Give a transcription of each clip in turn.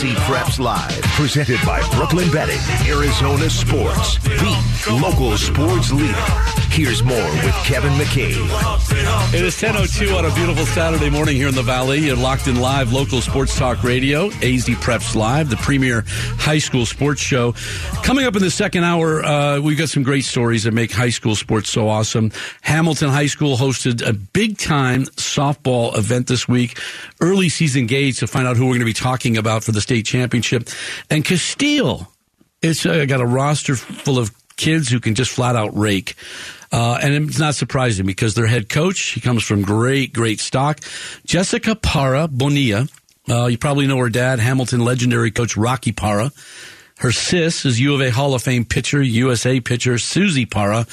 AZ Preps Live, presented by Brooklyn Betting, Arizona Sports, the local sports leader. Here's more with Kevin McCabe. It is 10:02 on a beautiful Saturday morning here in the Valley. You're locked in live local sports talk radio, AZ Preps Live, the premier high school sports show. Coming up in the second hour, we've got some great stories that make high school sports so awesome. Hamilton High School hosted a big-time softball event this week. Early season gauge to find out who we're going to be talking about for the state championship. And Casteel, it's got a roster full of kids who can just flat out rake. And it's not surprising because their head coach, he comes from great stock. Jessica Parra-Bonilla, you probably know her dad, Hamilton legendary coach Rocky Parra. Her sis is U of A Hall of Fame pitcher, USA pitcher, Susie Parra,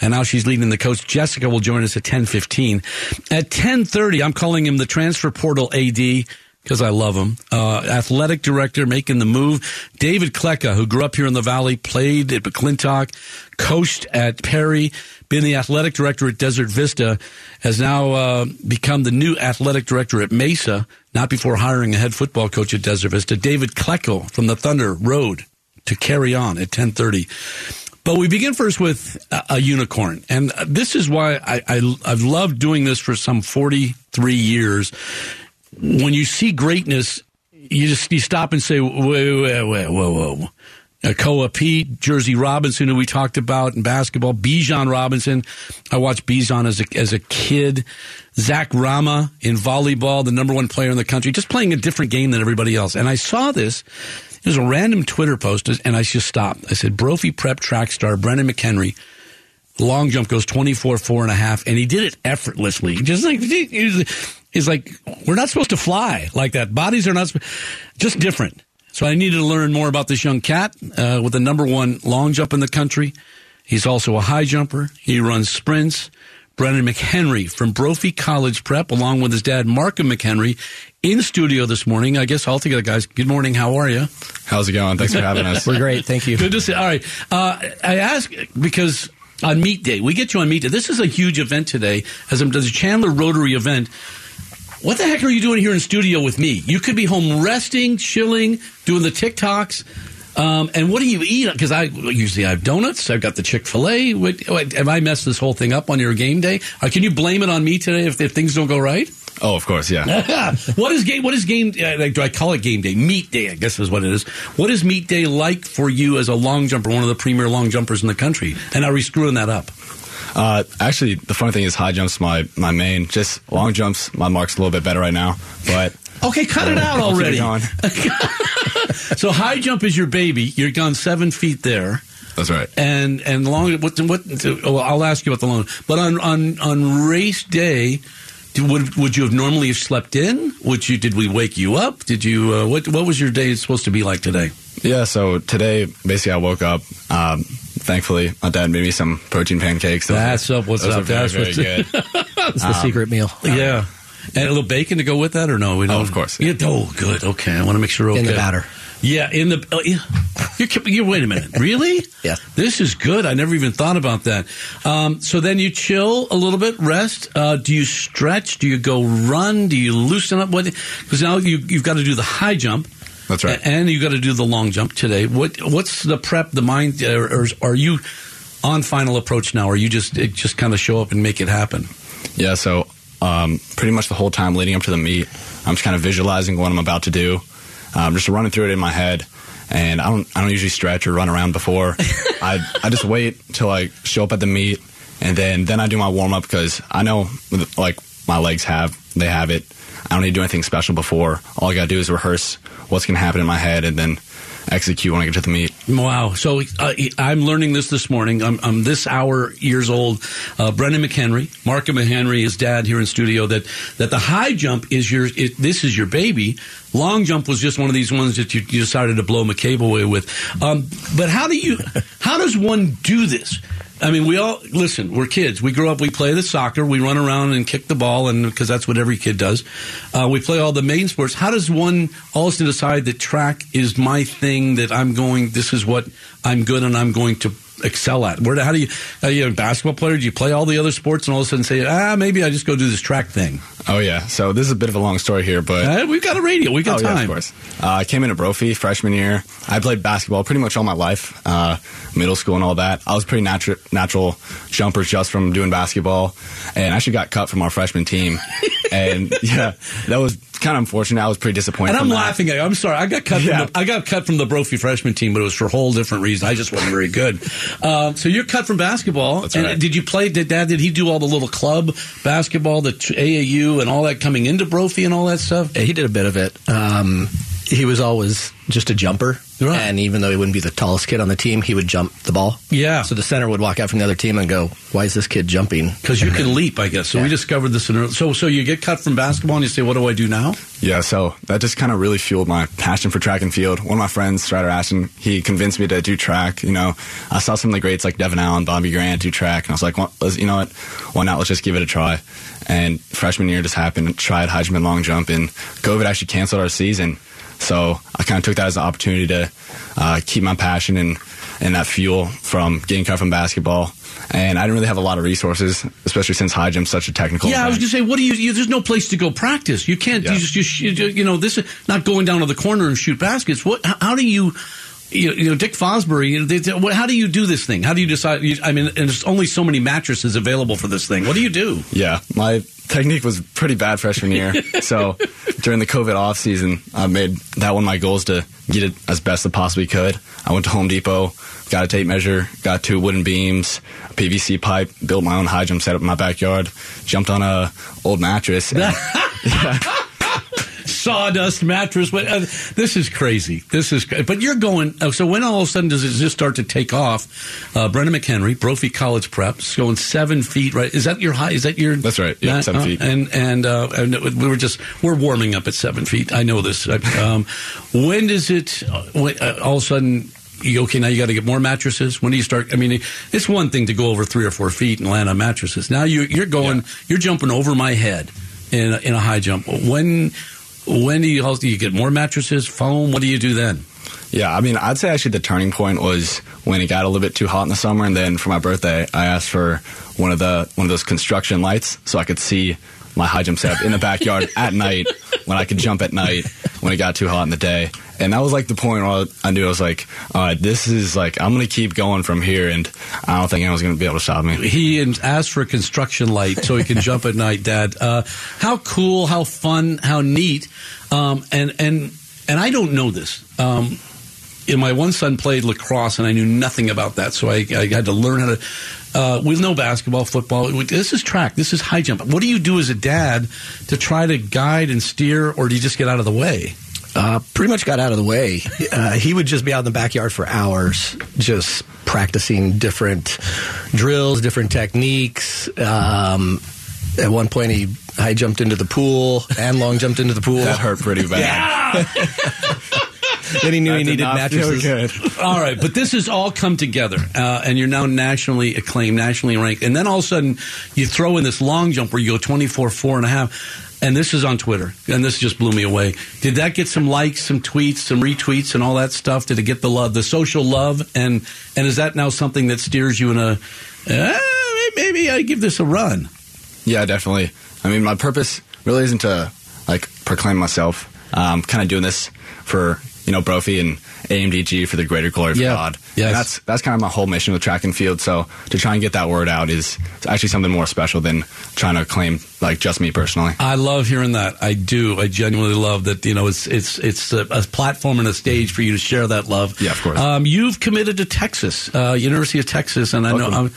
and now she's leading the coach. Jessica will join us at 10:15. At 10:30, I'm calling him the transfer portal AD because I love him. Athletic director making the move. David Klecka, who grew up here in the Valley, played at McClintock, coached at Perry, been the athletic director at Desert Vista, has now become the new athletic director at Mesa, not before hiring a head football coach at Desert Vista. David Klecka from the Thunder Road to carry on at 10:30. But we begin first with a unicorn. And this is why I've loved doing this for some 43 years. When you see greatness, you stop and say, whoa. Koa Pete, Jersey Robinson, who we talked about in basketball, Bijan Robinson. I watched Bijan as a kid. Zach Rama in volleyball, the number one player in the country, just playing a different game than everybody else. And I saw this. It was a random Twitter post, and I just stopped. I said, Brophy Prep track star Brennen McHenry, long jump goes 24.5, and he did it effortlessly. Just like, it's like, we're not supposed to fly like that. Bodies are not, just different. So I needed to learn more about this young cat with the number one long jump in the country. He's also a high jumper. He runs sprints. Brennen McHenry from Brophy College Prep, along with his dad, Mark McHenry, in studio this morning. I guess all together, guys. Good morning. How are you? How's it going? Thanks for having us. We're great. Thank you. Good to see you. All right. I ask because on meet day, we get you on meet day. This is a huge event today, as I'm doing the Chandler Rotary event. What the heck are you doing here in studio with me? You could be home resting, chilling, doing the TikToks. And what do you eat? Because I usually have donuts. I've got the Chick-fil-A. Have I messed this whole thing up on your game day? Can you blame it on me today if things don't go right? Oh, of course, yeah. What is game? Do I call it game day? Meat day, I guess, is what it is. What is meat day like for you as a long jumper, one of the premier long jumpers in the country? And are we screwing that up? Actually, the funny thing is high jumps my main. Just long jumps, my mark's a little bit better right now, but. Okay, cut it out already. So high jump is your baby. You're gone 7 feet there. That's right. And long. Well, I'll ask you about the long. But on race day, would you have normally slept in? Did we wake you up? Did you? What was your day supposed to be like today? Yeah. So today, basically, I woke up. Thankfully, my dad made me some protein pancakes. What's up? That's very, very good. It's the secret meal. Yeah. And a little bacon to go with that, or no? We don't. Oh, of course. Yeah. Oh, good. Okay. I want to make sure. Okay. In the batter. Yeah. You're wait a minute. Really? Yeah. This is good. I never even thought about that. So then you chill a little bit, rest. Do you stretch? Do you go run? Do you loosen up? Because now you've got to do the high jump. That's right. And you've got to do the long jump today. What's the prep? The mind? Or are you on final approach now? Or you just kind of show up and make it happen? Yeah. So. Pretty much the whole time leading up to the meet, I'm just kind of visualizing what I'm about to do. I'm just running through it in my head, and I don't usually stretch or run around before. I just wait till I show up at the meet, and then I do my warm up because I know like my legs have it. I don't need to do anything special before. All I gotta do is rehearse what's gonna happen in my head, and then execute when I get to the meet. Wow. So I'm learning this morning. I'm this hour years old. Brennen McHenry, Mark McHenry, his dad here in studio, that the high jump is this is your baby. Long jump was just one of these ones that you decided to blow McCabe away with. But how does one do this? I mean, we all, listen, we're kids. We grow up, we play the soccer, we run around and kick the ball, and because that's what every kid does. We play all the main sports. How does one also decide that track is my thing, that I'm going, this is what I'm good and I'm going to excel at? Where, how do you, a basketball player? Do you play all the other sports and all of a sudden say, maybe I just go do this track thing? Oh, yeah. So this is a bit of a long story here, but... we've got a radio. We've got time. Yeah, of course. I came in at Brophy freshman year. I played basketball pretty much all my life, middle school and all that. I was pretty natural jumpers just from doing basketball, and I actually got cut from our freshman team. And, yeah, that was kind of unfortunate. I was pretty disappointed. And I'm laughing at you. I'm sorry. I got cut from the Brophy freshman team, but it was for a whole different reason. I just wasn't very good. So you're cut from basketball. That's right. Did you play? Did he do all the little club basketball, the AAU and all that coming into Brophy and all that stuff? Yeah, he did a bit of it. He was always just a jumper. Right. And even though he wouldn't be the tallest kid on the team, he would jump the ball. Yeah. So the center would walk out from the other team and go, why is this kid jumping? Because you can leap, I guess. So we discovered this in early. So you get cut from basketball and you say, what do I do now? Yeah, so that just kind of really fueled my passion for track and field. One of my friends, Strider Ashton, he convinced me to do track. You know, I saw some of the greats like Devin Allen, Bobby Grant do track. And I was like, well, you know what? Why not? Let's just give it a try. And freshman year just happened. Tried Heisman long jump. And COVID actually canceled our season. So I kind of took that as an opportunity to keep my passion and that fuel from getting cut from basketball. And I didn't really have a lot of resources, especially since high jump's such a technical event. I was going to say, what do you there's no place to go practice. You can't, this is not going down to the corner and shoot baskets. How do you... Dick Fosbury, how do you do this thing? How do you decide? I mean, and there's only so many mattresses available for this thing. What do you do? Yeah, my technique was pretty bad freshman year. So during the COVID off season, I made that one of my goals to get it as best I possibly could. I went to Home Depot, got a tape measure, got two wooden beams, a PVC pipe, built my own high jump setup in my backyard, jumped on a old mattress. And, sawdust mattress. This is crazy. But you're going. So when all of a sudden does it just start to take off? Brennen McHenry, Brophy College Prep, is going 7 feet. Right? Is that your high? Is that your? That's right. Yeah, 7 feet. And we're warming up at 7 feet. I know this. When does it? All of a sudden. Okay, now you got to get more mattresses. When do you start? I mean, it's one thing to go over 3 or 4 feet and land on mattresses. Now you're going. Yeah. You're jumping over my head in a high jump. When do you get more mattresses, foam? What do you do then? Yeah, I mean, I'd say actually the turning point was when it got a little bit too hot in the summer, and then for my birthday, I asked for one of those construction lights so I could see my high jump setup in the backyard at night when I could jump at night when it got too hot in the day. And that was like the point where I knew I was like, all right, this is like, I'm going to keep going from here, and I don't think anyone's going to be able to stop me. He asked for a construction light so he can jump at night, Dad. How cool, how fun, how neat. And I don't know this. My one son played lacrosse, and I knew nothing about that, so I had to learn how to. We know basketball, football. This is track. This is high jump. What do you do as a dad to try to guide and steer, or do you just get out of the way? Pretty much got out of the way. He would just be out in the backyard for hours, just practicing different drills, different techniques. At one point, he high jumped into the pool and long jumped into the pool. That hurt pretty bad. Yeah. Then he knew he needed mattresses. All right, but this has all come together, and you're now nationally acclaimed, nationally ranked. And then all of a sudden, you throw in this long jump where you go 24.5, and this is on Twitter, and this just blew me away. Did that get some likes, some tweets, some retweets, and all that stuff? Did it get the love, the social love? And is that now something that steers you in a, maybe I give this a run? Yeah, definitely. I mean, my purpose really isn't to, proclaim myself. I'm kind of doing this for... Brophy and AMDG for the greater glory of God. Yes. And that's kind of my whole mission with track and field. So to try and get that word out is actually something more special than trying to claim just me personally. I love hearing that. I do. I genuinely love that. It's a platform and a stage for you to share that love. Yeah, of course. You've committed to Texas, University of Texas, and I know.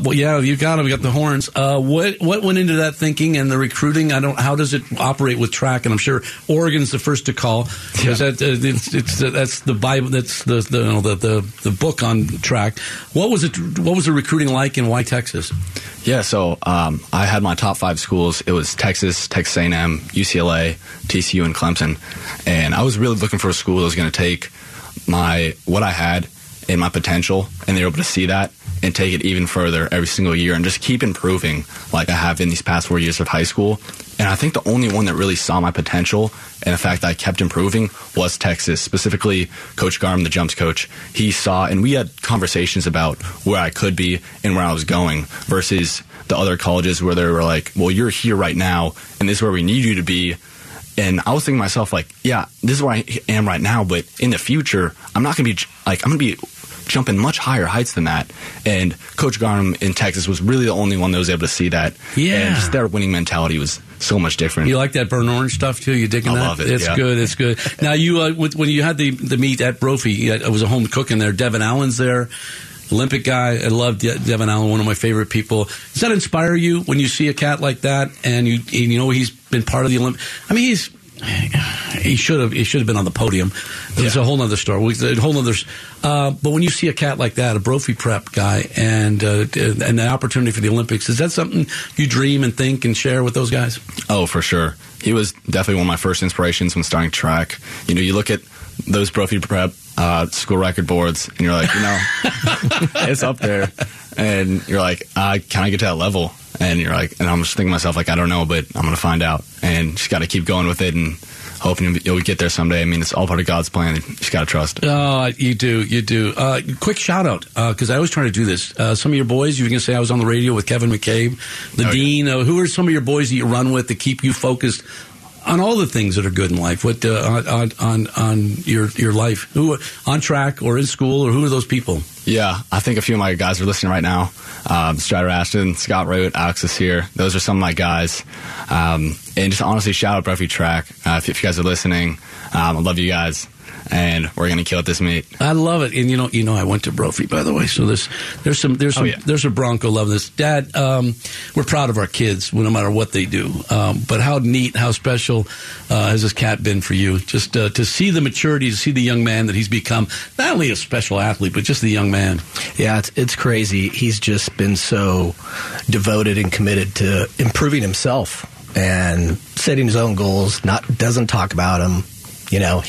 You got it. We got the horns. What went into that thinking and the recruiting? How does it operate with track? And I'm sure Oregon's the first to call. That's the Bible. That's the book on track. What was the recruiting like, and why Texas? Yeah, so I had my top 5 schools. It was Texas, Texas A&M, UCLA, TCU, and Clemson. And I was really looking for a school that was going to take what I had and my potential, and they were able to see that and take it even further every single year and just keep improving like I have in these past 4 years of high school. And I think the only one that really saw my potential and the fact that I kept improving was Texas, specifically Coach Garm, the jumps coach. He saw, and we had conversations about where I could be and where I was going versus the other colleges where they were like, well, you're here right now and this is where we need you to be. And I was thinking to myself, like, yeah, this is where I am right now, but in the future, I'm not going to be, like, I'm going to be jumping much higher heights than that. And Coach Garm in Texas was really the only one that was able to see that. Yeah. And just their winning mentality was so much different. You like that burnt orange stuff, too? You digging that? I love it, It's good. Now, you when you had the meet at Brophy, it was a home cook in there. Devin Allen's there. Olympic guy. I love Devin Allen, one of my favorite people. Does that inspire you when you see a cat like that and you know he's been part of the Olympic? I mean, he should have been on the podium. It's a whole other story. But when you see a cat like that, a Brophy prep guy, and the opportunity for the Olympics, is that something you dream and think and share with those guys? Oh, for sure. He was definitely one of my first inspirations when starting track. You know, you look at those Brophy prep school record boards, and you're like, you know, it's up there. And you're like, can I get to that level? And you're like, and I'm just thinking to myself, like, I don't know, but I'm going to find out. And just got to keep going with it and hoping you'll get there someday. I mean, it's all part of God's plan. You just got to trust. Oh, you do. Quick shout out, because I always try to do this. Some of your boys, you were going to say I was on the radio with Kevin McCabe, the dean. Who are some of your boys that you run with to keep you focused on all the things that are good in life, on your life, who on track or in school, or who are those people? Yeah, I think a few of my guys are listening right now. Strider Ashton, Scott Root, Alex is here. Those are some of my guys. And just honestly, shout out Brophy Track. If you guys are listening, I love you guys. And we're gonna kill it this meet. I love it, and you know, I went to Brophy, by the way. So there's some Bronco love this. Dad, we're proud of our kids, no matter what they do. But how neat, how special has this cat been for you? Just to see the maturity, to see the young man that he's become. Not only a special athlete, but just the young man. Yeah, it's crazy. He's just been so devoted and committed to improving himself and setting his own goals. Doesn't talk about them. You know,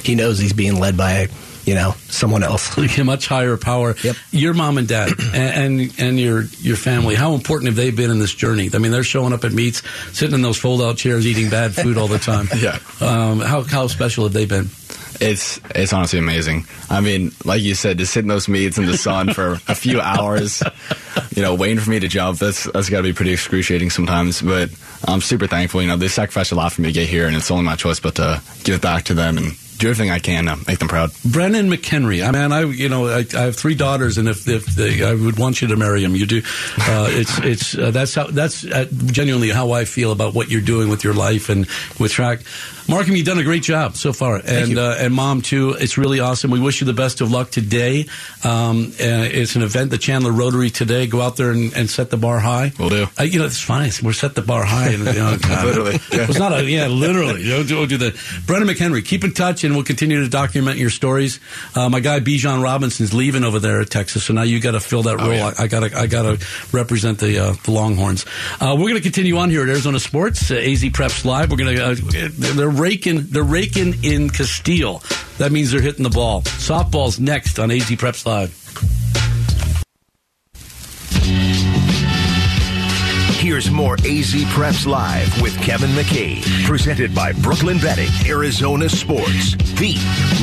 he knows he's being led by, you know, someone else. A much higher power. Yep. Your mom and dad and your family, how important have they been in this journey? I mean, they're showing up at meets, sitting in those fold-out chairs, eating bad food all the time. Yeah. How special have they been? It's honestly amazing. I mean, like you said, just hitting those meets in the sun for a few hours, you know, waiting for me to jump. That's got to be pretty excruciating sometimes. But I'm super thankful. You know, they sacrificed a lot for me to get here, and it's only my choice but to give it back to them and do everything I can to make them proud. Brennen McHenry. I mean, I have three daughters, and if I would want you to marry them, you do. That's genuinely how I feel about what you're doing with your life and with track. Markham, you've done a great job so far, and Mom too. It's really awesome. We wish you the best of luck today. It's an event, the Chandler Rotary today. Go out there and set the bar high. We'll do. You know, it's funny. We're set the bar high. And, literally, yeah. It's not a literally. We'll do the Brennen McHenry. Keep in touch, and we'll continue to document your stories. My guy Bijan Robinson's leaving over there at Texas, so now you got to fill that role. Yeah. I gotta represent the Longhorns. We're gonna continue on here at Arizona Sports AZ Preps Live. We're gonna They're raking in Casteel. That means they're hitting the ball. Softball's next on AZ Preps Live. Here's more AZ Preps Live with Kevin McCabe. Presented by Brooklyn Betting, Arizona Sports, the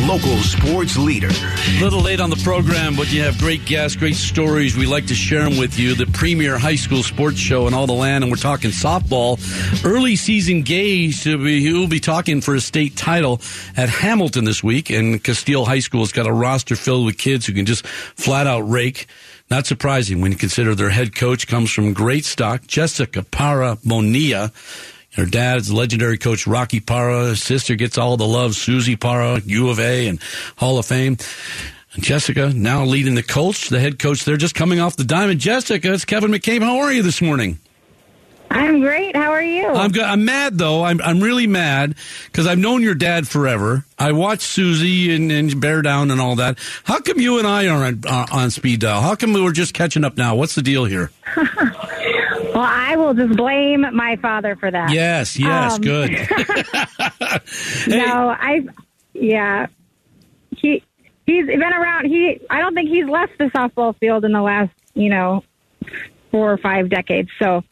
local sports leader. A little late on the program, but you have great guests, great stories. We like to share them with you. The premier high school sports show in all the land, and we're talking softball. Early season gauge, he'll be talking for a state title at Hamilton this week. And Casteel High School has got a roster filled with kids who can just flat out rake. Not surprising when you consider their head coach comes from great stock, Jessica Parra-Bonilla. Her dad's legendary coach, Rocky Parra. Her sister gets all the love, Susie Parra, U of A, and Hall of Fame. And Jessica now leading the Colts, the head coach. They're just coming off the diamond. Jessica, it's Kevin McCabe. How are you this morning? I'm great. How are you? I'm good. I'm mad, though. I'm really mad because I've known your dad forever. I watched Susie and Bear Down and all that. How come you and I aren't on speed dial? How come we're just catching up now? What's the deal here? Well, I will just blame my father for that. Yes, good. Hey. No, I, yeah. He, he's been around. I don't think he's left the softball field in the last, 4 or 5 decades. So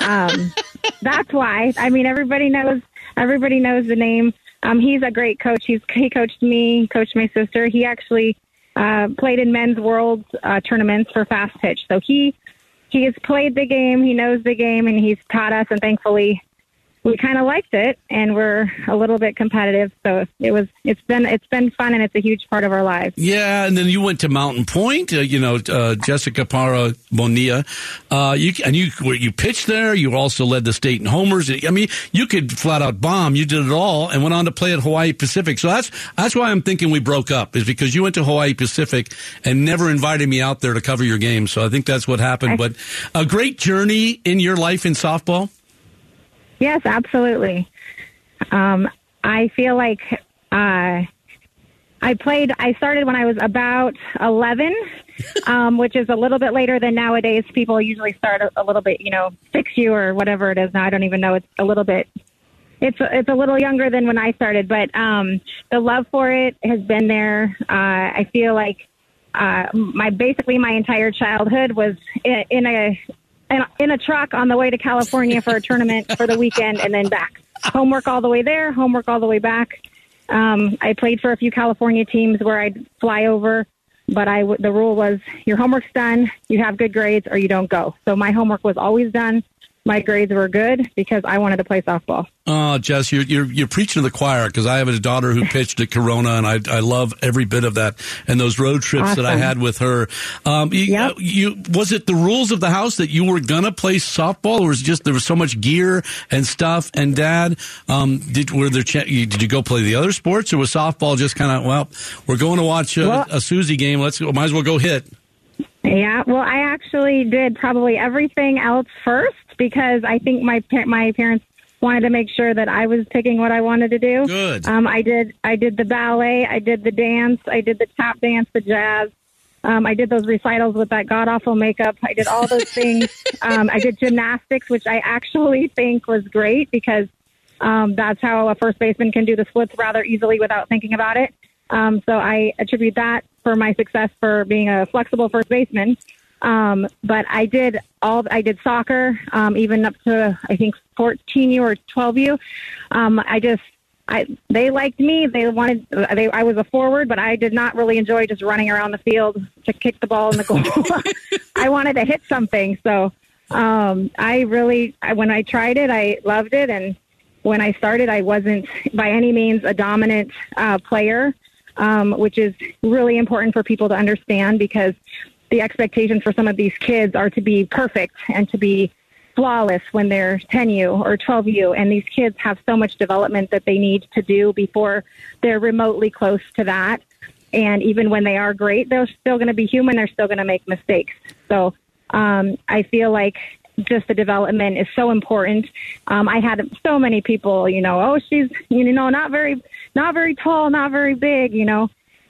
that's why. I mean, everybody knows the name. He's a great coach. He coached me, coached my sister. He actually played in men's world tournaments for fast pitch. So he has played the game. He knows the game, and he's taught us. And thankfully, we kind of liked it, and we're a little bit competitive. So it's been fun, and it's a huge part of our lives. Yeah, and then you went to Mountain Point. Jessica Parra-Bonilla. You pitched there. You also led the state in homers. I mean, you could flat out bomb. You did it all, and went on to play at Hawaii Pacific. So that's why I'm thinking we broke up, is because you went to Hawaii Pacific and never invited me out there to cover your game. So I think that's what happened. But a great journey in your life in softball. Yes, absolutely. I feel like I started when I was about 11, which is a little bit later than nowadays. People usually start a little bit, 6U or whatever it is now. I don't even know. It's a little bit, it's a little younger than when I started, but the love for it has been there. I feel like my entire childhood was in a truck on the way to California for a tournament for the weekend and then back. Homework all the way there, homework all the way back. I played for a few California teams where I'd fly over, but the rule was your homework's done, you have good grades, or you don't go. So my homework was always done. My grades were good because I wanted to play softball. Oh, Jess, you're preaching to the choir, because I have a daughter who pitched at Corona, and I love every bit of that and those road trips that I had with her. Was it the rules of the house that you were gonna play softball, or was it just there was so much gear and stuff? And Dad, did you go play the other sports, or was softball just kind of, well, we're going to watch a Susie game? Might as well go hit. Yeah, well, I actually did probably everything else first, because I think my parents wanted to make sure that I was picking what I wanted to do. Good. I did the ballet, I did the dance, I did the tap dance, the jazz. I did those recitals with that god-awful makeup. I did all those things. I did gymnastics, which I actually think was great, because that's how a first baseman can do the splits rather easily without thinking about it. So I attribute that for my success for being a flexible first baseman. But I did soccer, even up to, I think, 14U or 12U. They liked me. I was a forward, but I did not really enjoy just running around the field to kick the ball in the goal. I wanted to hit something. So, when I tried it, I loved it. And when I started, I wasn't by any means a dominant, player, which is really important for people to understand, because the expectation for some of these kids are to be perfect and to be flawless when they're 10U or 12U. And these kids have so much development that they need to do before they're remotely close to that. And even when they are great, they're still going to be human. They're still going to make mistakes. So I feel like just the development is so important. I had so many people, oh, she's, not very tall, not very big,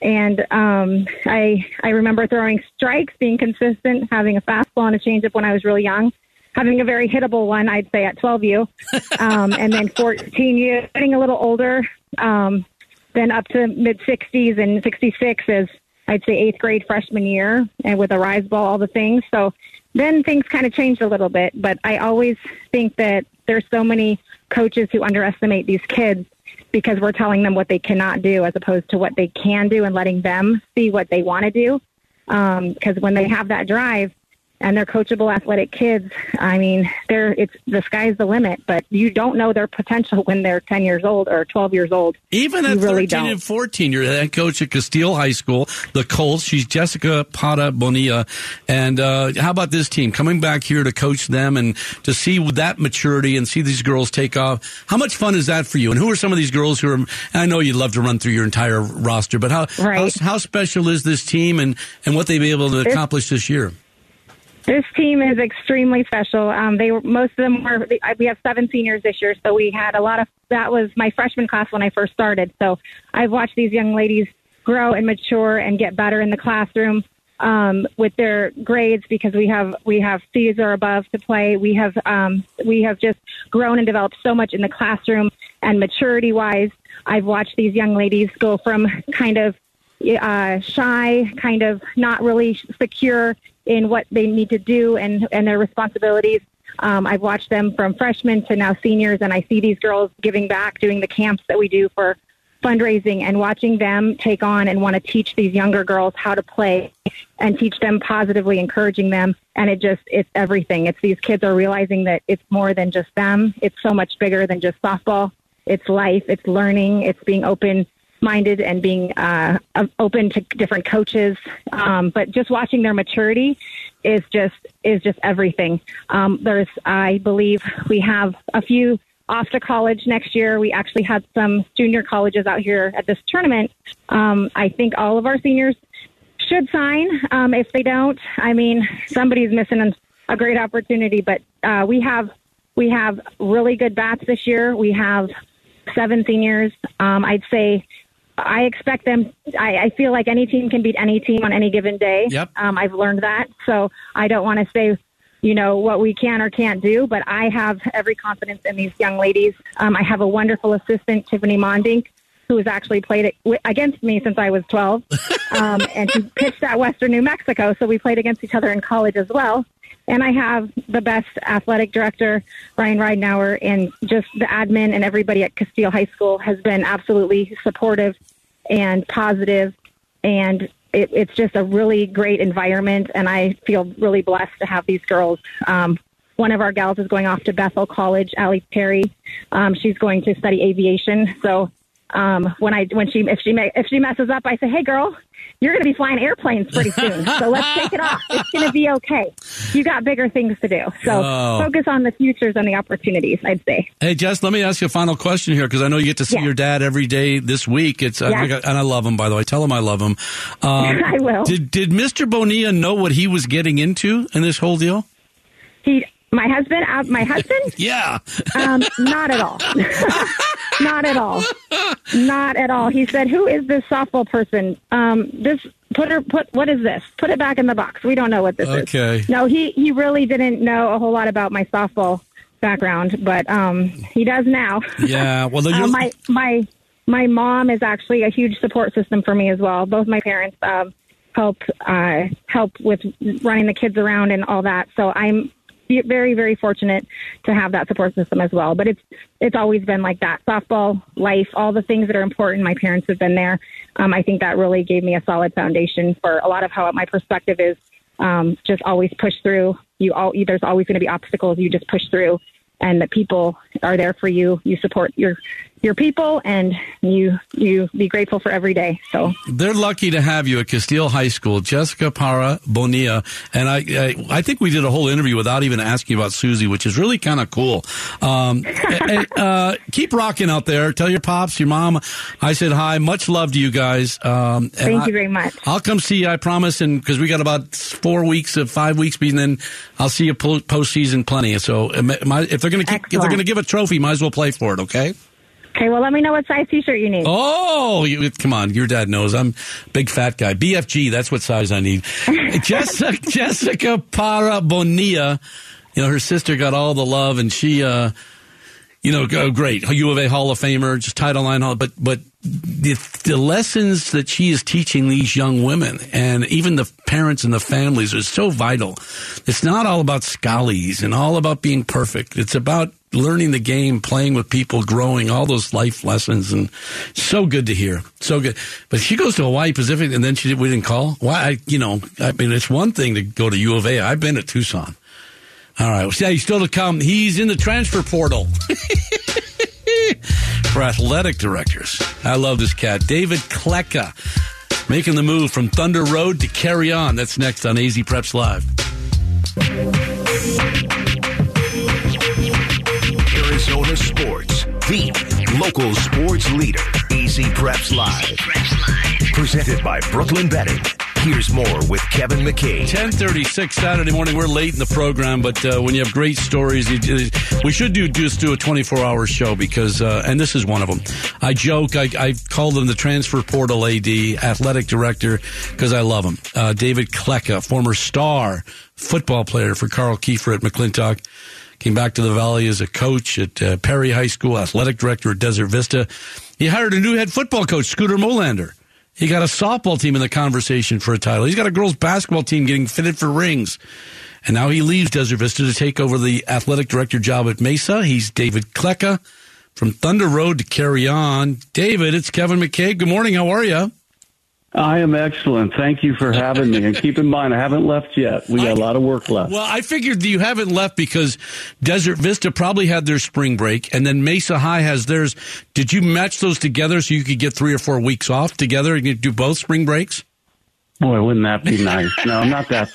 And I remember throwing strikes, being consistent, having a fastball and a changeup when I was really young, having a very hittable one, I'd say, at 12U, and then 14U, getting a little older, then up to mid-60s and 66 is, I'd say, 8th grade freshman year, and with a rise ball, all the things. So then things kind of changed a little bit, but I always think that there's so many coaches who underestimate these kids, because we're telling them what they cannot do as opposed to what they can do and letting them see what they want to do. Because when they have that drive and they're coachable, athletic kids, I mean, the sky's the limit, but you don't know their potential when they're 10 years old or 12 years old. Even at 13 and 14, you're the head coach at Casteel High School, the Colts. She's Jessica Parra-Bonilla. And how about this team? Coming back here to coach them and to see that maturity and see these girls take off. How much fun is that for you? And who are some of these girls who are, I know you'd love to run through your entire roster, but how special is this team and what they've been able to accomplish this year? This team is extremely special. We have 7 seniors this year, so we had a lot of, that was my freshman class when I first started. So I've watched these young ladies grow and mature and get better in the classroom, with their grades, because we have C's or above to play. We have just grown and developed so much in the classroom and maturity wise. I've watched these young ladies go from kind of shy, kind of not really secure in what they need to do and their responsibilities. I've watched them from freshmen to now seniors, and I see these girls giving back, doing the camps that we do for fundraising, and watching them take on and want to teach these younger girls how to play and teach them positively, encouraging them. And it's everything. It's these kids are realizing that it's more than just them. It's so much bigger than just softball. It's life. It's learning. It's being open-minded and being open to different coaches. But just watching their maturity is just everything. I believe we have a few off to college next year. We actually had some junior colleges out here at this tournament. I think all of our seniors should sign. If they don't, I mean, somebody's missing a great opportunity, but we have really good bats this year. We have 7 seniors. I'd say I expect them. I feel like any team can beat any team on any given day. Yep. I've learned that. So I don't want to say, what we can or can't do, but I have every confidence in these young ladies. I have a wonderful assistant, Tiffany Mondink, who has actually played against me since I was 12, and she pitched at Western New Mexico, so we played against each other in college as well. And I have the best athletic director, Ryan Reidenauer, and just the admin and everybody at Casteel High School has been absolutely supportive and positive, and it's just a really great environment, and I feel really blessed to have these girls. One of our gals is going off to Bethel College, Allie Perry. She's going to study aviation, so if she messes up, I say, hey girl, you're going to be flying airplanes pretty soon. So let's take it off. It's going to be okay. You got bigger things to do. So focus on the futures and the opportunities, I'd say. Hey, Jess, let me ask you a final question here, because I know you get to see your dad every day this week. And I love him, by the way. Tell him I love him. I will. Did Mr. Bonilla know what he was getting into in this whole deal? My husband? Yeah. Not at all. Not at all. He said, who is this softball person? What is this? Put it back in the box. We don't know what this is. Okay. No, he really didn't know a whole lot about my softball background, but he does now. Yeah. Well, my mom is actually a huge support system for me as well. Both my parents help with running the kids around and all that. So I'm very, very fortunate to have that support system as well. But it's always been like that. Softball, life, all the things that are important. My parents have been there. I think that really gave me a solid foundation for a lot of how my perspective is. Just always push through. There's always going to be obstacles. You just push through, and the people are there for you. You support your people, and you be grateful for every day. So they're lucky to have you at Casteel High School, Jessica Parra-Bonilla. And I think we did a whole interview without even asking about Susie, which is really kind of cool. Keep rocking out there. Tell your pops, your mom, I said hi. Much love to you guys. Thank you very much. I'll come see you, I promise, and because we got about 5 weeks, and then I'll see you postseason plenty. So if they're going to give a trophy, might as well play for it. Okay. Okay, well, let me know what size T-shirt you need. Oh, come on. Your dad knows. I'm a big fat guy. BFG, that's what size I need. Jessica Parra-Bonilla, her sister got all the love, and she, great. U of A Hall of Famer, just title line Hall. But the lessons that she is teaching these young women, and even the parents and the families, is so vital. It's not all about scholies and all about being perfect. It's about learning the game, playing with people, growing, all those life lessons, and so good to hear. So good. But she goes to Hawaii Pacific, and then we didn't call. Why? I mean, it's one thing to go to U of A. I've been at Tucson. All right. Well, see, he's still to come. He's in the transfer portal for athletic directors. I love this cat, David Klecka, making the move from Thunder Road to Carry On. That's next on AZ Preps Live. Arizona Sports, the local sports leader. AZ Preps Live. Presented by Brooklyn Betting. Here's more with Kevin McCabe. 10:36 Saturday morning. We're late in the program, but when you have great stories, we should do a 24-hour show because, and this is one of them. I joke, I call them the transfer portal AD, athletic director, because I love him. David Klecka, former star football player for Carl Kiefer at McClintock. Came back to the Valley as a coach at Perry High School, athletic director at Desert Vista. He hired a new head football coach, Scooter Molander. He got a softball team in the conversation for a title. He's got a girls' basketball team getting fitted for rings. And now he leaves Desert Vista to take over the athletic director job at Mesa. He's David Klecka from Thunder Road to carry on. David, it's Kevin McCabe. Good morning. How are you? I am excellent. Thank you for having me. And keep in mind, I haven't left yet. We got a lot of work left. Well, I figured you haven't left because Desert Vista probably had their spring break, and then Mesa High has theirs. Did you match those together so you could get 3 or 4 weeks off together and you do both spring breaks? Boy, wouldn't that be nice? No, I'm not that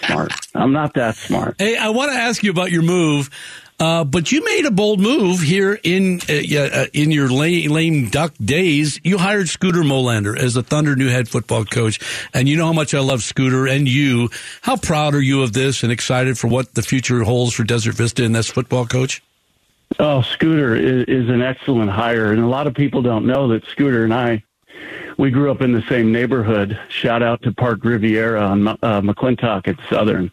smart. Hey, I want to ask you about your move, but you made a bold move here in your lame duck days. You hired Scooter Molander as the Thunder new head football coach, and you know how much I love Scooter and you. How proud are you of this and excited for what the future holds for Desert Vista and this football coach? Oh, Scooter is an excellent hire, and a lot of people don't know that Scooter and we grew up in the same neighborhood. Shout out to Park Riviera on McClintock at Southern.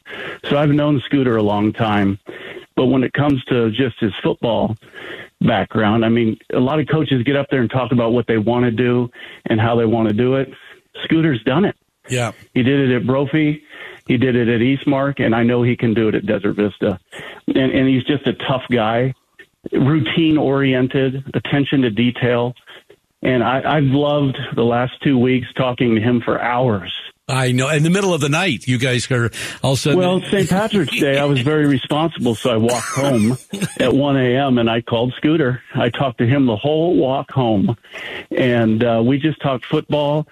So I've known Scooter a long time. But when it comes to just his football background, I mean, a lot of coaches get up there and talk about what they want to do and how they want to do it. Scooter's done it. Yeah. He did it at Brophy. He did it at Eastmark. And I know he can do it at Desert Vista. And he's just a tough guy, routine-oriented, attention to detail. And I've loved the last 2 weeks talking to him for hours. I know. In the middle of the night, you guys are all of a sudden. Well, St. Patrick's Day, I was very responsible, so I walked home at 1 a.m. and I called Scooter. I talked to him the whole walk home. And we just talked football,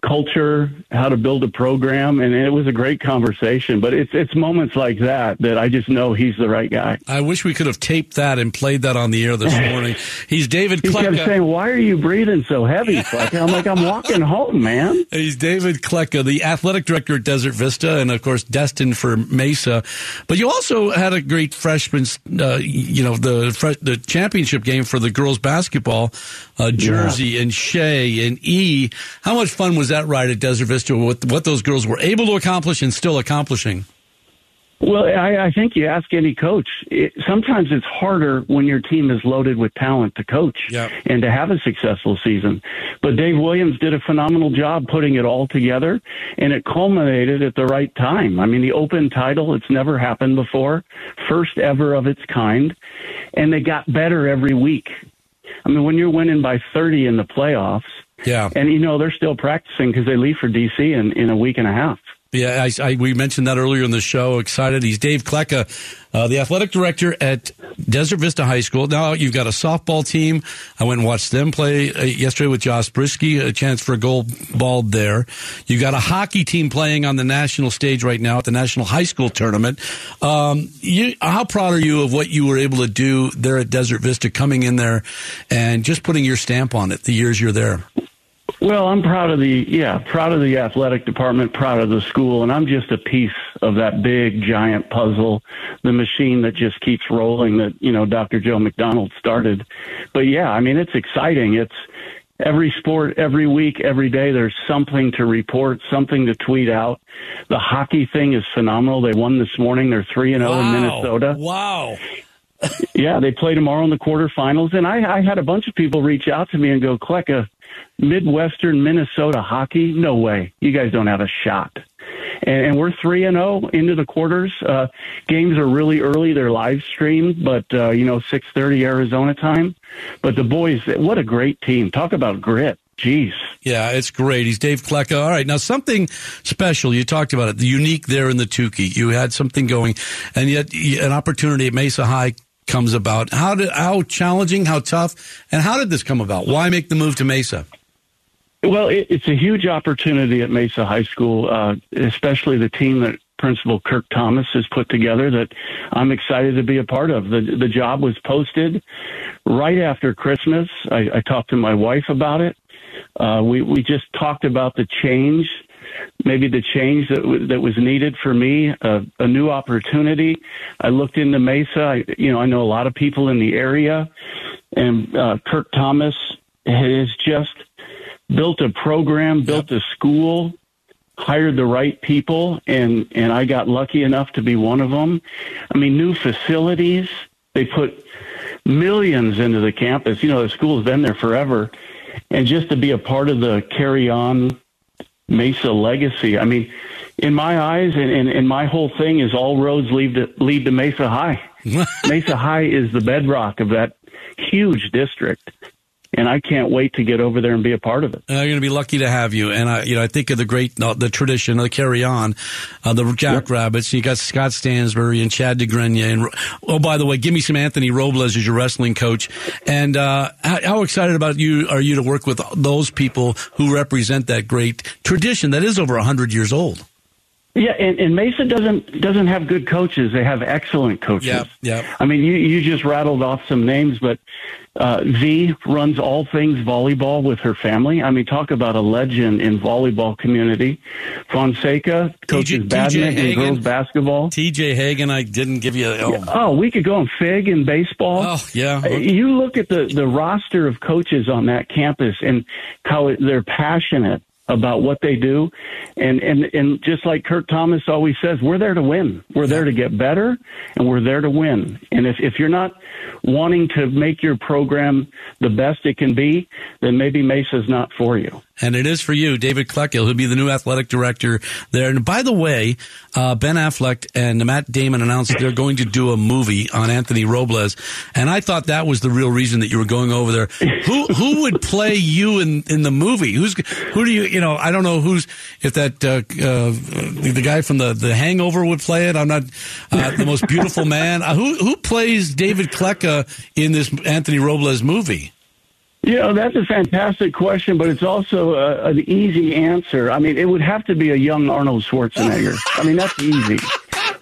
culture, how to build a program, and it was a great conversation. But it's moments like that I just know he's the right guy. I wish we could have taped that and played that on the air this morning. He's David Klecka. He kept saying, "Why are you breathing so heavy, Klecka?" I'm like, "I'm walking home, man." He's David Klecka, the athletic director at Desert Vista, and of course destined for Mesa. But you also had a great freshman, the championship game for the girls basketball jersey and Shea and E. How much fun was that ride at Desert Vista, what those girls were able to accomplish and still accomplishing? Well, I think you ask any coach. Sometimes it's harder when your team is loaded with talent to coach and to have a successful season. But Dave Williams did a phenomenal job putting it all together, and it culminated at the right time. I mean, the open title, it's never happened before, first ever of its kind, and they got better every week. I mean, when you're winning by 30 in the playoffs, and, you know, they're still practicing because they leave for D.C. in a week and a half. Yeah, we mentioned that earlier in the show. Excited. He's Dave Klecka, the athletic director at Desert Vista High School. Now you've got a softball team. I went and watched them play yesterday with Josh Brisky, a chance for a gold ball there. You've got a hockey team playing on the national stage right now at the National High School Tournament. How proud are you of what you were able to do there at Desert Vista, coming in there and just putting your stamp on it the years you're there? Well, I'm proud of the athletic department, proud of the school, and I'm just a piece of that big, giant puzzle, the machine that just keeps rolling that, you know, Dr. Joe McDonald started. But yeah, I mean, it's exciting. It's every sport, every week, every day, there's something to report, something to tweet out. The hockey thing is phenomenal. They won this morning. They're 3-0 in Minnesota. Wow. Yeah, they play tomorrow in the quarterfinals. And I had a bunch of people reach out to me and go, "Klecka, Midwestern Minnesota hockey? No way. You guys don't have a shot." And we're 3-0 into the quarters. Games are really early. They're live streamed, but, 6:30 Arizona time. But the boys, what a great team. Talk about grit. Jeez. Yeah, it's great. He's Dave Klecka. All right. Now, something special. You talked about it, the unique there in the Tukey. You had something going, and yet an opportunity at Mesa High comes about. How challenging, how tough, and how did this come about? Why make the move to Mesa? Well, it's a huge opportunity at Mesa High School, especially the team that Principal Kirk Thomas has put together, that I'm excited to be a part of. The job was posted right after Christmas. I talked to my wife about it. We just talked about the change that was needed for me, a new opportunity. I looked into Mesa. I know a lot of people in the area, and Kirk Thomas has just built a program, built a school, hired the right people, and I got lucky enough to be one of them. I mean, new facilities. They put millions into the campus. You know, the school's been there forever. And just to be a part of the carry-on Mesa legacy. I mean, in my eyes, and my whole thing is all roads lead to Mesa High. Mesa High is the bedrock of that huge district. And I can't wait to get over there and be a part of it. You're going to be lucky to have you. And I think of the great, the tradition, the carry on, the Jackrabbits. Yep. You got Scott Stansbury and Chad DeGrenier. And oh, by the way, give me some Anthony Robles as your wrestling coach. And how excited about you are you to work with those people who represent that great tradition that is over 100 years old? Yeah, and Mesa doesn't have good coaches. They have excellent coaches. Yeah. I mean, you just rattled off some names, but V runs all things volleyball with her family. I mean, talk about a legend in volleyball community. Fonseca coaches badminton and girls basketball. TJ Hagen, I didn't give you. Oh, we could go on Fig in baseball. Oh, yeah. You look at the roster of coaches on that campus and how they're passionate about what they do. And just like Kirk Thomas always says, we're there to win. We're there to get better, and we're there to win. And if you're not wanting to make your program the best it can be, then maybe Mesa's not for you. And it is for you, David Klecka, who'll be the new athletic director there. And by the way, Ben Affleck and Matt Damon announced they're going to do a movie on Anthony Robles. And I thought that was the real reason that you were going over there. Who would play you in the movie? Who do you know? I don't know if that the guy from the Hangover would play it. I'm not the most beautiful man. Who plays David Klecka in this Anthony Robles movie? That's a fantastic question, but it's also an easy answer. I mean, it would have to be a young Arnold Schwarzenegger. I mean, that's easy.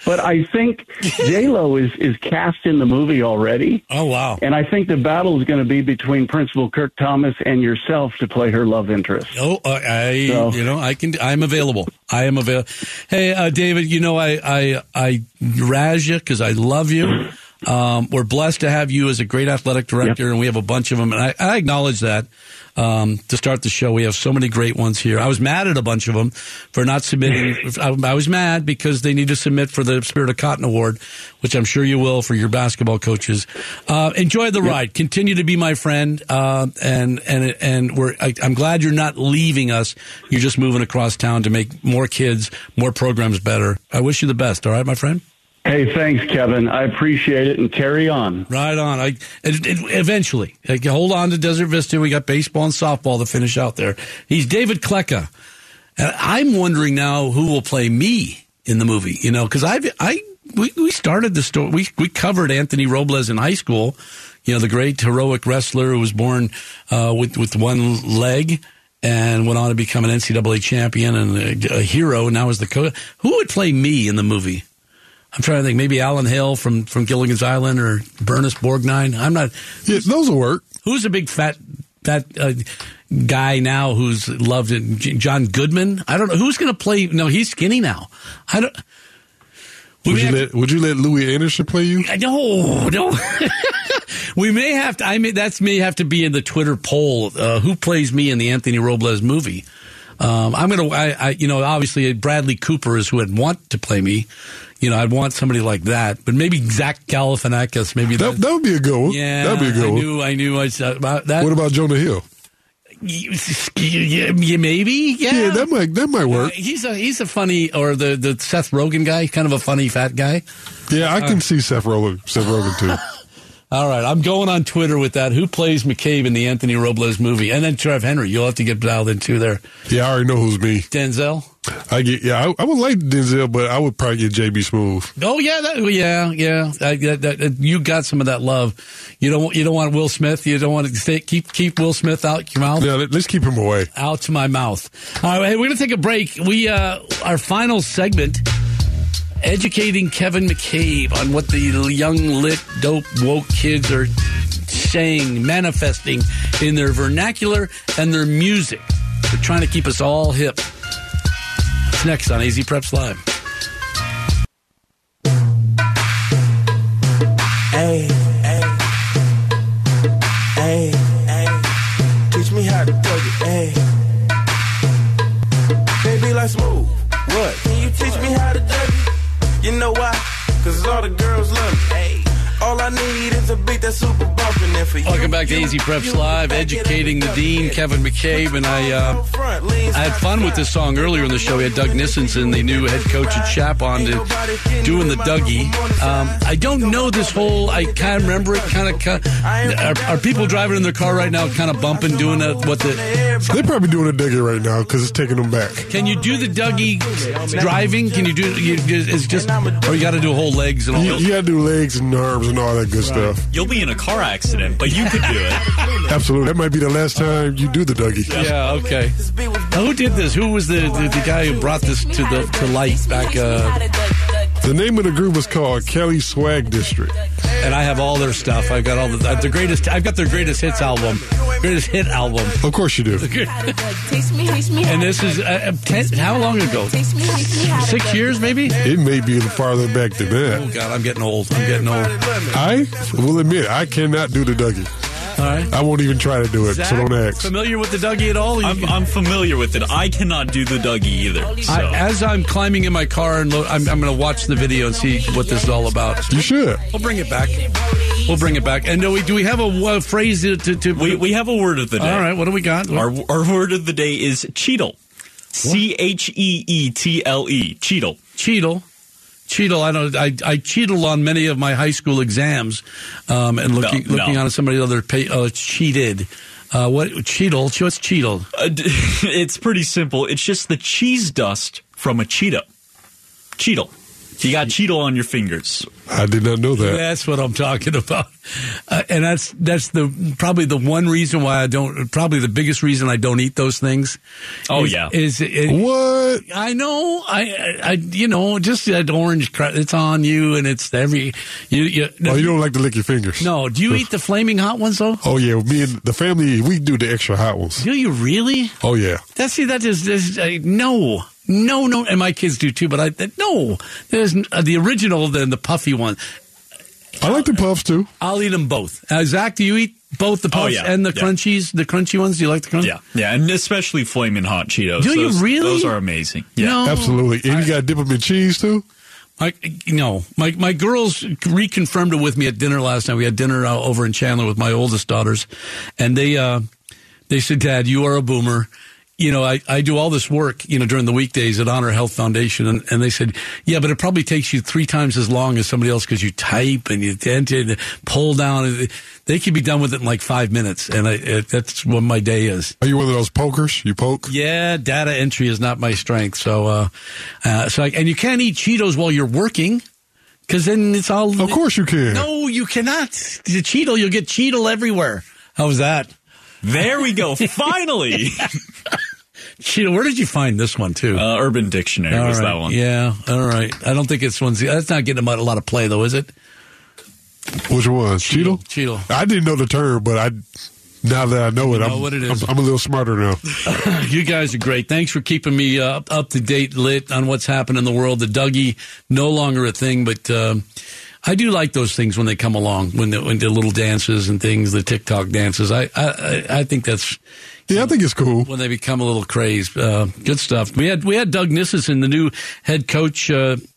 But I think J-Lo is cast in the movie already. Oh, wow. And I think the battle is going to be between Principal Kirk Thomas and yourself to play her love interest. Oh, I'm available. I am available. Hey, David, I razz you because I love you. We're blessed to have you as a great athletic director, and we have a bunch of them. And I acknowledge that. To start the show, we have so many great ones here. I was mad at a bunch of them for not submitting. I was mad because they need to submit for the Spirit of Cotton Award, which I'm sure you will for your basketball coaches. Enjoy the ride. Continue to be my friend. And I'm glad you're not leaving us. You're just moving across town to make more kids, more programs better. I wish you the best. All right, my friend? Hey, thanks, Kevin. I appreciate it, and carry on. Right on. Eventually. Hold on to Desert Vista. We got baseball and softball to finish out there. He's David Klecka. And I'm wondering now who will play me in the movie, because we started the story. We covered Anthony Robles in high school, the great heroic wrestler who was born with one leg and went on to become an NCAA champion and a hero, and now is the coach. Who would play me in the movie? I'm trying to think. Maybe Alan Hale from Gilligan's Island or Bernice Borgnine. I'm not. Yeah, those will work. Who's a big fat guy now who's loved it? John Goodman. I don't know who's going to play. No, he's skinny now. I don't. Would you let Louis Anderson play you? No. We may have to. That may have to be in the Twitter poll. Who plays me in the Anthony Robles movie? Obviously Bradley Cooper is who I'd want to play me. I'd want somebody like that, but maybe Zach Galifianakis. Maybe that would be a good one. Yeah, that'd be a good one. I knew. That. What about Jonah Hill? Maybe. Yeah. Yeah, that might work. He's a funny, or the Seth Rogen guy, kind of a funny fat guy. Yeah, I can see Seth Rogen too. All right, I'm going on Twitter with that. Who plays McCabe in the Anthony Robles movie? And then Trev Henry. You'll have to get dialed in too there. Yeah, I already know who's me. Denzel. I would like Denzel, but I would probably get JB Smoove. Oh yeah, yeah. You got some of that love. You don't want Will Smith. You don't want to keep Will Smith out your mouth. Yeah, let's keep him away. Out to my mouth. All right, hey, we're gonna take a break. We our final segment. Educating Kevin McCabe on what the young, lit, dope, woke kids are saying, manifesting in their vernacular and their music. They're trying to keep us all hip. It's next on AZ Preps Live. Hey, teach me how to do it. Hey, baby, let's move. What? Can you teach me how to do it? You know why? Cause all the girls love me. Hey. All I need is a beat that's super bumping there for you. Welcome back to AZ Preps Live, educating the dean, Kevin McCabe, and I had fun with this song earlier in the show. We had Doug Nissinson, the new head coach at Chap, on to doing the Dougie. I don't know this whole, I can't remember it, are people driving in their car right now kind of bumping, doing that? They're probably doing a Dougie right now because it's taking them back. Can you do the Dougie driving? Can you do it's just, or you got to do whole legs and all that? You got to do legs and arms and all that good stuff. You'll be in a car accident, but you could do it. Absolutely. That might be the last time you do the Dougie. Yeah, okay. Now, who did this? Who was the guy who brought this to light back? The name of the group was called Kelly Swag District. And I have all their stuff. I've got all the greatest. I've got their greatest hits album. Greatest hit album. Of course you do. And this is how long ago? 6 years, maybe? It may be farther back than that. Oh God, I'm getting old. I will admit, I cannot do the Dougie. All right. I won't even try to do it, Zach, so don't ask. Familiar with the Dougie at all? I'm familiar with it. I cannot do the Dougie either. So. As I'm climbing in my car, and I'm going to watch the video and see what this is all about. You should. We'll bring it back. We'll bring it back. And do we have a phrase to we have a word of the day. All right, what do we got? Our word of the day is Cheetle. C-H-E-E-T-L-E. Cheetle. Cheetle. Cheetle, I cheated on many of my high school exams, and looking on at somebody other cheated. What Cheetle? What's Cheetle? It's pretty simple. It's just the cheese dust from a cheetah. Cheetle. You got Cheetle on your fingers. I did not know that. That's what I'm talking about, and that's probably the one reason why I don't. Probably the biggest reason I don't eat those things. What I know, I you know, just that orange. It's on you, and it's every. You don't like to lick your fingers. No, do you eat the flaming hot ones though? Oh yeah, me and the family, we do the extra hot ones. Do you really? Oh yeah. No. No, and my kids do too, but there's the original, then the puffy one. I like the puffs too. I'll eat them both. Zach, do you eat both the puffs and the crunchies, the crunchy ones? Do you like the crunch? Yeah, and especially flaming hot Cheetos. You really? Those are amazing. Yeah, no. Absolutely. And you got to dip them in cheese too? My girls reconfirmed it with me at dinner last night. We had dinner over in Chandler with my oldest daughters, and they said, Dad, you are a boomer. You know, I do all this work, you know, during the weekdays at Honor Health Foundation. And they said, yeah, but it probably takes you 3 times as long as somebody else because you type and you dent and pull down. And they could be done with it in like 5 minutes. And that's what my day is. Are you one of those pokers? You poke? Yeah, data entry is not my strength. So, and you can't eat Cheetos while you're working. Because then it's all. Of course you can. No, you cannot. The Cheetle, you'll get Cheetle everywhere. How's that? There we go. Finally. Cheetle, where did you find this one, too? Urban Dictionary was that one. Yeah, all right. I don't think it's one. That's not getting a lot of play, though, is it? Which one? Cheetle? Cheetle. I didn't know the term, but now that I know it, I'm a little smarter now. You guys are great. Thanks for keeping me up to date, lit on what's happened in the world. The Dougie, no longer a thing, but... I do like those things when they come along, when the little dances and things, the TikTok dances. I think that's... Yeah, I think it's cool. When they become a little crazed. Good stuff. We had Doug Nissinson, the new head coach,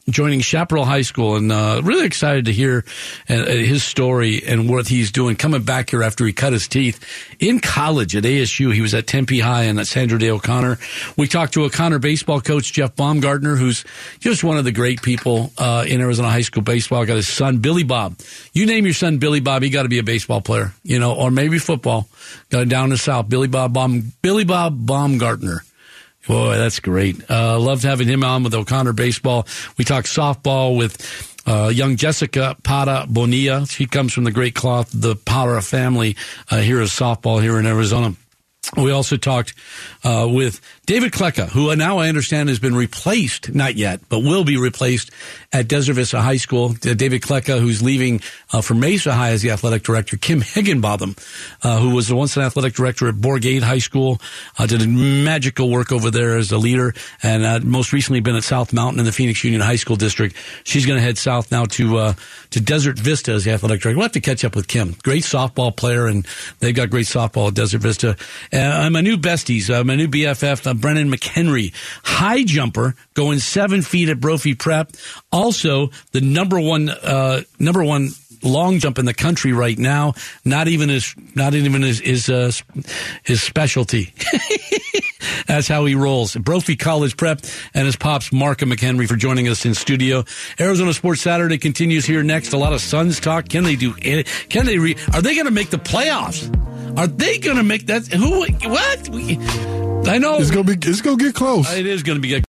joining Chaparral High School, and really excited to hear his story and what he's doing. Coming back here after he cut his teeth in college at ASU. He was at Tempe High and at Sandra Day O'Connor. We talked to O'Connor baseball coach Jeff Baumgartner, who's just one of the great people in Arizona high school baseball. Got his son, Billy Bob. You name your son Billy Bob, he got to be a baseball player, you know, or maybe football. Got down the South, Billy Bob Baumgartner. Boy, that's great. Loved having him on with O'Connor baseball. We talked softball with young Jessica Parra-Bonilla. She comes from the great cloth, the Parra family. Here is softball here in Arizona. We also talked with David Klecka, who now I understand has been replaced, not yet, but will be replaced at Desert Vista High School. David Klecka, who's leaving for Mesa High as the athletic director. Kim Higginbotham, who was once an athletic director at Borgade High School, did magical work over there as a leader, and most recently been at South Mountain in the Phoenix Union High School District. She's going to head south now to Desert Vista as the athletic director. We'll have to catch up with Kim. Great softball player, and they've got great softball at Desert Vista. My new besties, my new BFF, Brennen McHenry, high jumper, going 7 feet at Brophy Prep. Also, the number one long jump in the country right now. Not even his specialty. That's how he rolls. Brophy College Prep and his pops, Mark McHenry, for joining us in studio. Arizona Sports Saturday continues here next. A lot of Suns talk. Can they do it? Can they are they going to make the playoffs? Are they going to make that? Who? What? I know. It's going to get close. It is going to be.